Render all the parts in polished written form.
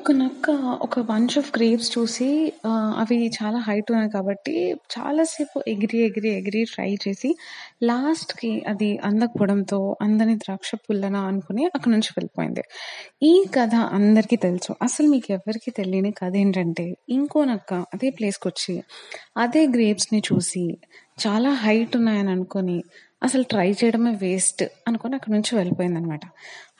ఒక నక్క ఒక బంచ్ ఆఫ్ గ్రేప్స్ చూసి అవి చాలా హైట్ ఉన్నాయి కాబట్టి చాలాసేపు ఎగిరి ట్రై చేసి లాస్ట్కి అది అందకపోవడంతో అందరినీ ద్రాక్ష పుల్లనా అనుకుని అక్కడ నుంచి వెళ్ళిపోయింది. ఈ కథ అందరికీ తెలుసు. అసలు మీకు ఎవరికి తెలియని కథ ఏంటంటే, ఇంకో నక్క అదే ప్లేస్కి వచ్చి అదే గ్రేప్స్ని చూసి చాలా హైట్ ఉన్నాయని అనుకుని అసలు ట్రై చేయడమే వేస్ట్ అనుకుని అక్కడ నుంచి వెళ్ళిపోయింది అనమాట.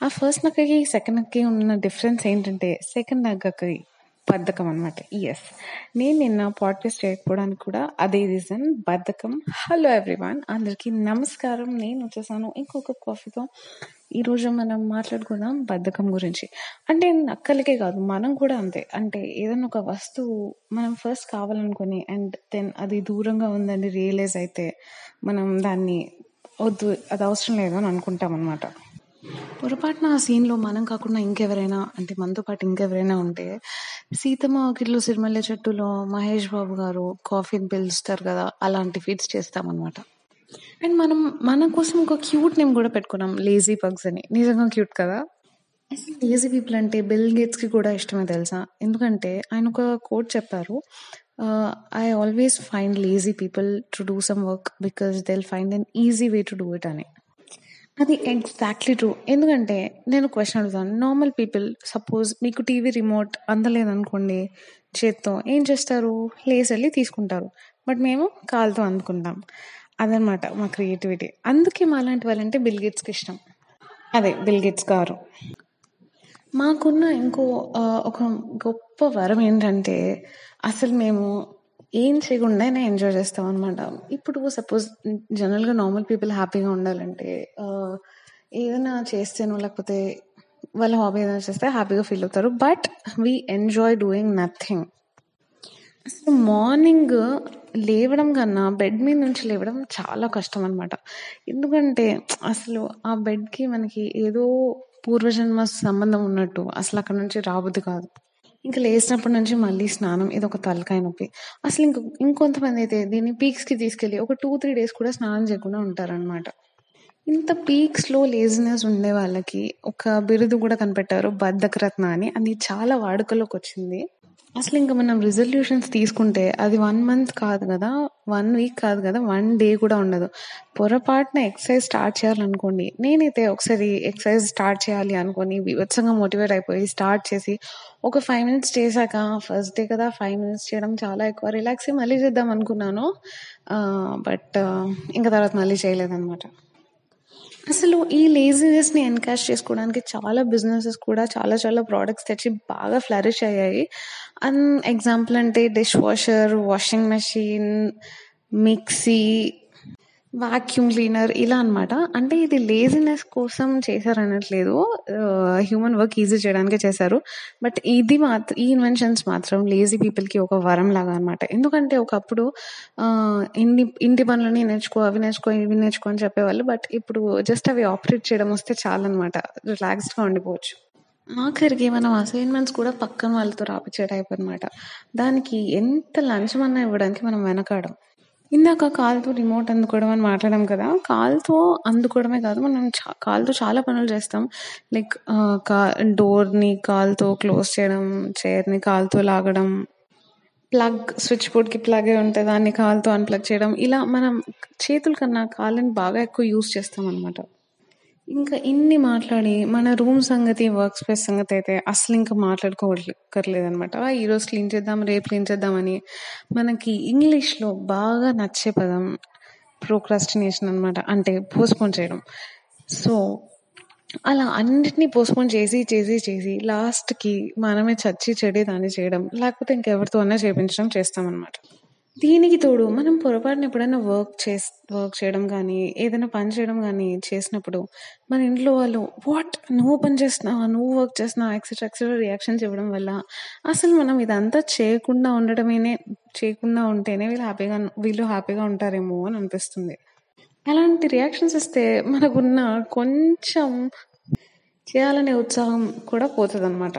ఆ ఫస్ట్ నక్కకి సెకండ్ నక్కకి ఉన్న డిఫరెన్స్ ఏంటంటే, సెకండ్ నక్కకి బద్ధకం అనమాట. ఎస్, నేను నిన్న పాడ్కాస్ట్ చేయకపోవడానికి కూడా అదే రీజన్, బద్ధకం. హలో ఎవ్రీవన్, అందరికీ నమస్కారం. నేను వచ్చేసాను ఇంకొక కాఫీతో. ఈరోజు మనం మాట్లాడుకుందాం బద్ధకం గురించి. అంటే నక్కలకే కాదు, మనం కూడా అంతే. అంటే ఏదైనా ఒక వస్తువు మనం ఫస్ట్ కావాలనుకుని అండ్ దెన్ అది దూరంగా ఉందని రియలైజ్ అయితే మనం దాన్ని వద్దు, అది అవసరం లేదు అని అనుకుంటాం అనమాట. పొరపాటున ఆ సీన్లో మనం కాకుండా ఇంకెవరైనా, అంటే మనతో పాటు ఇంకెవరైనా ఉంటే, సీతమ్మ వాకిట్లో సిరిమల్లె చెట్టులో మహేష్ బాబు గారు కాఫీని పిలుస్తారు కదా, అలాంటి ఫీట్స్ చేస్తామన్నమాట. అండ్ మన కోసం ఒక క్యూట్ నేమ్ కూడా పెట్టుకున్నాం, లేజీ పగ్స్ అని. నిజంగా క్యూట్ కదా. అసలు లేజీ పీపుల్ అంటే బిల్ గేట్స్కి కూడా ఇష్టమే తెలుసా. ఎందుకంటే ఆయన ఒక కోట్ చెప్పారు, I always find lazy people to do some work because they'll find an easy way to do it అని. అది ఎగ్జాక్ట్లీ ట్రూ. ఎందుకంటే నేను క్వశ్చన్ అడుగుతాను, నార్మల్ పీపుల్ సపోజ్ మీకు టీవీ రిమోట్ అందలేదనుకోండి చేత్తో, ఏం చేస్తారు? లేసి వెళ్ళి తీసుకుంటారు. బట్ మేము కాలుతో అందుకుంటాం. అదనమాట మా క్రియేటివిటీ. అందుకే మా లాంటి వాళ్ళంటే బిల్ గేట్స్కి ఇష్టం. అదే బిల్ గేట్స్ గారు. మాకున్న ఇంకో ఒక గొప్ప వరం ఏంటంటే, అసలు మేము ఏం చేయకుండానే ఎంజాయ్ చేస్తాం అనమాట. ఇప్పుడు సపోజ్ జనరల్గా నార్మల్ పీపుల్ హ్యాపీగా ఉండాలంటే ఏదైనా చేస్తేనో లేకపోతే వాళ్ళ హాబీ ఏదైనా చేస్తే హ్యాపీగా ఫీల్ అవుతారు. But we enjoy doing nothing. అసలు మార్నింగ్ లేవడం కన్నా బెడ్ మీద నుంచి లేవడం చాలా కష్టం అనమాట. ఎందుకంటే అసలు ఆ బెడ్కి మనకి ఏదో పూర్వజన్మ సంబంధం ఉన్నట్టు అసలు అక్కడ నుంచి రాబుద్ది కాదు. ఇంకా లేచినప్పటి నుంచి మళ్ళీ స్నానం, ఇది ఒక తలకాయ నొప్పి. అసలు ఇంకొంతమంది అయితే దీన్ని పీక్స్కి తీసుకెళ్ళి ఒక 2-3 డేస్ కూడా స్నానం చేయకుండా ఉంటారనమాట. ఇంత పీక్స్లో లేజినెస్ ఉండే వాళ్ళకి ఒక బిరుదు కూడా కనిపెట్టారు, బద్ధకరత్న అని. అది చాలా వాడుకలోకి వచ్చింది. అసలు ఇంకా మనం రిజల్యూషన్స్ తీసుకుంటే అది 1 month కాదు కదా, 1 week కాదు కదా, 1 day కూడా ఉండదు. పొరపాటున ఎక్సర్సైజ్ స్టార్ట్ చేయాలనుకోండి. నేనైతే ఒకసారి ఎక్సర్సైజ్ స్టార్ట్ చేయాలి అనుకోని వివత్సంగా మోటివేట్ అయిపోయి స్టార్ట్ చేసి ఒక 5 minutes చేశాక, ఫస్ట్ డే కదా 5 minutes చేయడం చాలా ఎక్కువ, రిలాక్స్ అయ్యి మళ్ళీ చేద్దాం అనుకున్నాను. బట్ ఇంకా తర్వాత మళ్ళీ చేయలేదన్నమాట. అసలు ఈ లేజినెస్ని ఎన్కరేజ్ చేసుకోవడానికి చాలా బిజినెసెస్ కూడా చాలా ప్రోడక్ట్స్ తెచ్చి బాగా ఫ్లరిష్ అయ్యాయి. అండ్ ఎగ్జాంపుల్ అంటే dish washer, washing machine, mixie, vacuum cleaner ఇలా అనమాట. అంటే ఇది లేజినెస్ కోసం చేశారనట్లేదు, హ్యూమన్ వర్క్ ఈజీ చేయడానికే చేశారు. బట్ ఈ ఇన్వెన్షన్స్ మాత్రం లేజీ పీపుల్కి ఒక వరం లాగా అనమాట. ఎందుకంటే ఒకప్పుడు ఇంటి పనులని నేర్చుకో, అవి నేర్చుకో, ఇవి నేర్చుకో అని చెప్పేవాళ్ళు. బట్ ఇప్పుడు జస్ట్ అవి ఆపరేట్ చేయడం వస్తే చాలన్నమాట, రిలాక్స్డ్గా ఉండిపోవచ్చు. ఆఖరికి మనం అసైన్మెంట్స్ కూడా పక్కన వాళ్ళతో రాపిచ్చే టైప్ అనమాట. దానికి ఎంత లంచం అన్నా ఇవ్వడానికి మనం వెనకాడం. ఇందాక కాలుతో రిమోట్ అందుకోవడం అని మాట్లాడాం కదా, కాలుతో అందుకోవడమే కాదు, మనం కాలుతో చాలా పనులు చేస్తాం. లైక్ డోర్ని కాలుతో క్లోజ్ చేయడం, చైర్ని కాలుతో లాగడం, ప్లగ్, స్విచ్ బోర్డ్కి ప్లగ్ అయి ఉంటే దాన్ని కాలుతో అన్ప్లగ్ చేయడం, ఇలా మనం చేతుల కన్నా కాలుని బాగా ఎక్కువ యూజ్ చేస్తాం అనమాట. ఇంకా ఇన్ని మాట్లాడి మన రూమ్ సంగతి, వర్క్ స్పేస్ సంగతి అయితే అసలు ఇంకా మాట్లాడుకోలేదనమాట. ఈరోజు క్లీన్ చేద్దాం, రేపు క్లీన్ చేద్దామని. మనకి ఇంగ్లీష్లో బాగా నచ్చే పదం ప్రోక్రాస్టినేషన్ అనమాట, అంటే పోస్ట్పోన్ చేయడం. సో అలా అన్నిటినీ పోస్ట్పోన్ చేసి లాస్ట్కి మనమే చచ్చి చెడే దాన్ని చేయడం, లేకపోతే ఇంకెవరితో అన్నా చేయించడం చేస్తామన్నమాట. దీనికి తోడు మనం పొరపాటున ఎప్పుడైనా వర్క్ చేయడం కానీ ఏదైనా పని చేయడం కానీ చేసినప్పుడు మన ఇంట్లో వాళ్ళు వాట్, నువ్వు పని చేస్తున్నావా, నువ్వు వర్క్ చేస్తున్నావా, ఎక్సెట్రా రియాక్షన్స్ ఇవ్వడం వల్ల అసలు మనం ఇదంతా చేయకుండా ఉంటేనే వీళ్ళు హ్యాపీగా ఉంటారేమో అని అనిపిస్తుంది. అలాంటి రియాక్షన్స్ ఇస్తే మనకున్న కొంచెం చేయాలనే ఉత్సాహం కూడా పోతుంది అనమాట.